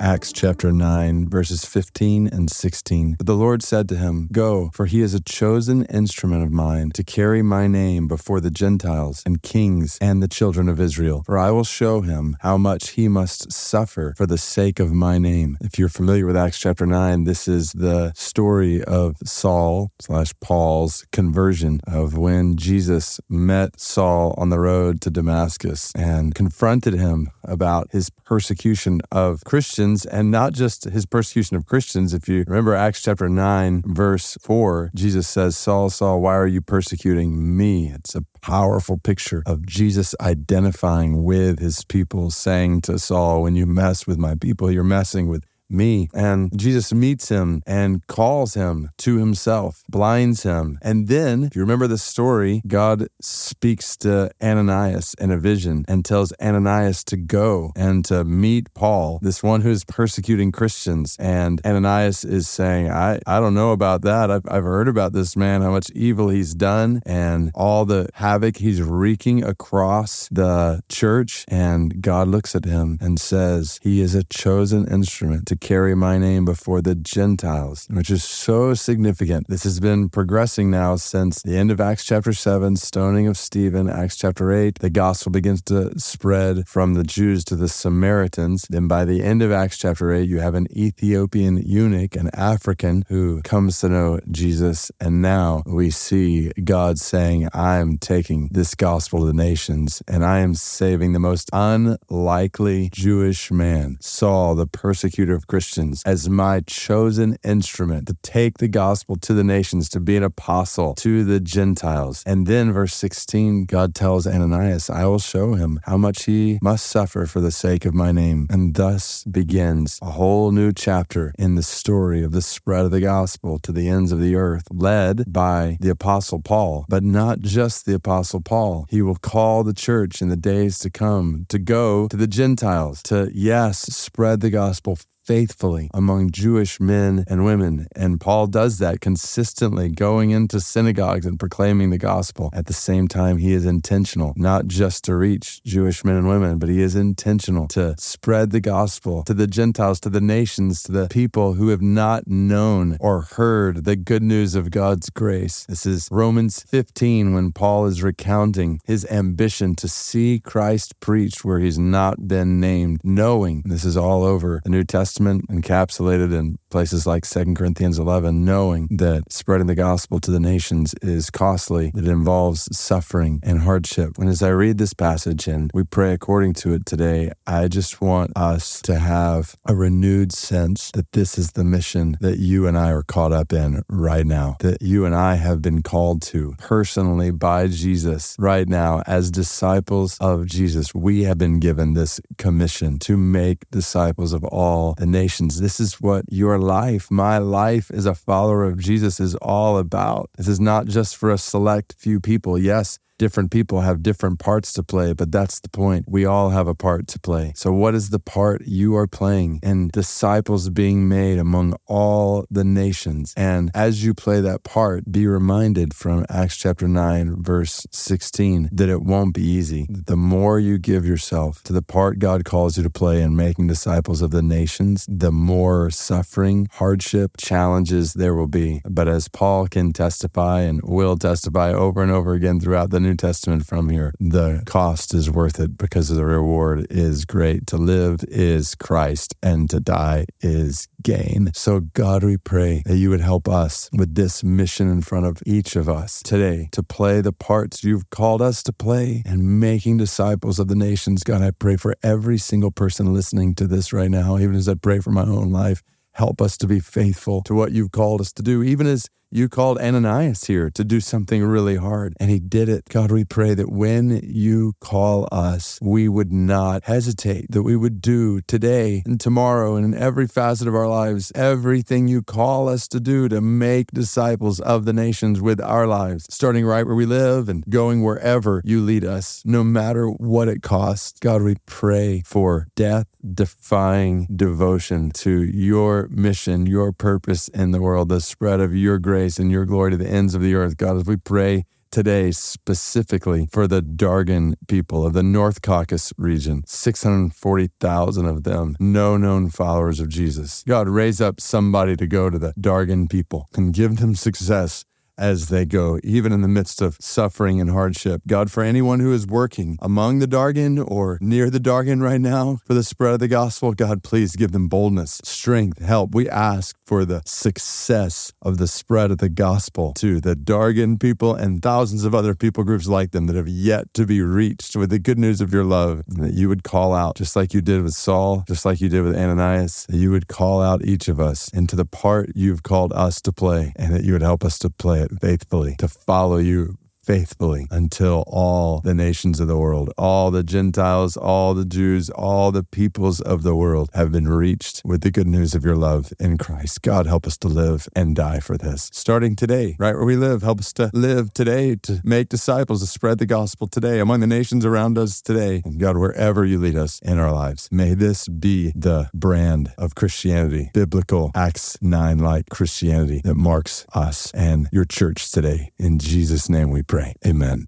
Acts chapter 9, verses 15 and 16. But the Lord said to him, "Go, for he is a chosen instrument of mine to carry my name before the Gentiles and kings and the children of Israel. For I will show him how much he must suffer for the sake of my name." If you're familiar with Acts chapter 9, this is the story of Saul/Paul's conversion, of when Jesus met Saul on the road to Damascus and confronted him about his persecution of Christians. And not just his persecution of Christians. If you remember Acts chapter 9, verse 4, Jesus says, "Saul, Saul, why are you persecuting me?" It's a powerful picture of Jesus identifying with his people, saying to Saul, when you mess with my people, you're messing with me. And Jesus meets him and calls him to himself, blinds him. And then, if you remember the story, God speaks to Ananias in a vision and tells Ananias to go and to meet Paul, this one who's persecuting Christians. And Ananias is saying, I don't know about that. I've heard about this man, how much evil he's done and all the havoc he's wreaking across the church. And God looks at him and says, he is a chosen instrument to carry my name before the Gentiles, which is so significant. This has been progressing now since the end of Acts chapter 7, stoning of Stephen, Acts chapter 8. The gospel begins to spread from the Jews to the Samaritans. Then by the end of Acts chapter 8, you have an Ethiopian eunuch, an African, who comes to know Jesus. And now we see God saying, I am taking this gospel to the nations, and I am saving the most unlikely Jewish man, Saul, the persecutor of Christians, as my chosen instrument to take the gospel to the nations, to be an apostle to the Gentiles. And then verse 16, God tells Ananias, I will show him how much he must suffer for the sake of my name. And thus begins a whole new chapter in the story of the spread of the gospel to the ends of the earth, led by the apostle Paul. But not just the apostle Paul. He will call the church in the days to come to go to the Gentiles, to, yes, spread the gospel faithfully among Jewish men and women. And Paul does that consistently, going into synagogues and proclaiming the gospel. At the same time, he is intentional, not just to reach Jewish men and women, but he is intentional to spread the gospel to the Gentiles, to the nations, to the people who have not known or heard the good news of God's grace. This is Romans 15, when Paul is recounting his ambition to see Christ preached where he's not been named, knowing, this is all over the New Testament, encapsulated in places like 2 Corinthians 11, knowing that spreading the gospel to the nations is costly, that it involves suffering and hardship. And as I read this passage and we pray according to it today, I just want us to have a renewed sense that this is the mission that you and I are caught up in right now, that you and I have been called to personally by Jesus right now as disciples of Jesus. We have been given this commission to make disciples of all the nations. This is what your life, my life as a follower of Jesus is all about. This is not just for a select few people. Yes, different people have different parts to play, but that's the point. We all have a part to play. So what is the part you are playing in disciples being made among all the nations? And as you play that part, be reminded from Acts chapter 9, verse 16, that it won't be easy. The more you give yourself to the part God calls you to play in making disciples of the nations, the more suffering, hardship, challenges there will be. But as Paul can testify and will testify over and over again throughout the New Testament from here, the cost is worth it because the reward is great. To live is Christ and to die is gain. So God, we pray that you would help us with this mission in front of each of us today to play the parts you've called us to play and making disciples of the nations. God, I pray for every single person listening to this right now, even as I pray for my own life. Help us to be faithful to what you've called us to do, even as you called Ananias here to do something really hard, and he did it. God, we pray that when you call us, we would not hesitate, that we would do today and tomorrow and in every facet of our lives, everything you call us to do to make disciples of the nations with our lives, starting right where we live and going wherever you lead us, no matter what it costs. God, we pray for death-defying devotion to your mission, your purpose in the world, the spread of your grace and your glory to the ends of the earth. God, as we pray today specifically for the Dargan people of the North Caucasus region, 640,000 of them, no known followers of Jesus. God, raise up somebody to go to the Dargan people and give them success as they go, even in the midst of suffering and hardship. God, for anyone who is working among the Dargan or near the Dargan right now for the spread of the gospel, God, please give them boldness, strength, help. We ask for the success of the spread of the gospel to the Dargan people and thousands of other people groups like them that have yet to be reached with the good news of your love, and that you would call out, just like you did with Saul, just like you did with Ananias, that you would call out each of us into the part you've called us to play, and that you would help us to play it faithfully, to follow you faithfully until all the nations of the world, all the Gentiles, all the Jews, all the peoples of the world have been reached with the good news of your love in Christ. God, help us to live and die for this. Starting today, right where we live, help us to live today, to make disciples, to spread the gospel today among the nations around us today. And God, wherever you lead us in our lives, may this be the brand of Christianity, biblical Acts 9-like Christianity that marks us and your church today. In Jesus' name we pray. Amen.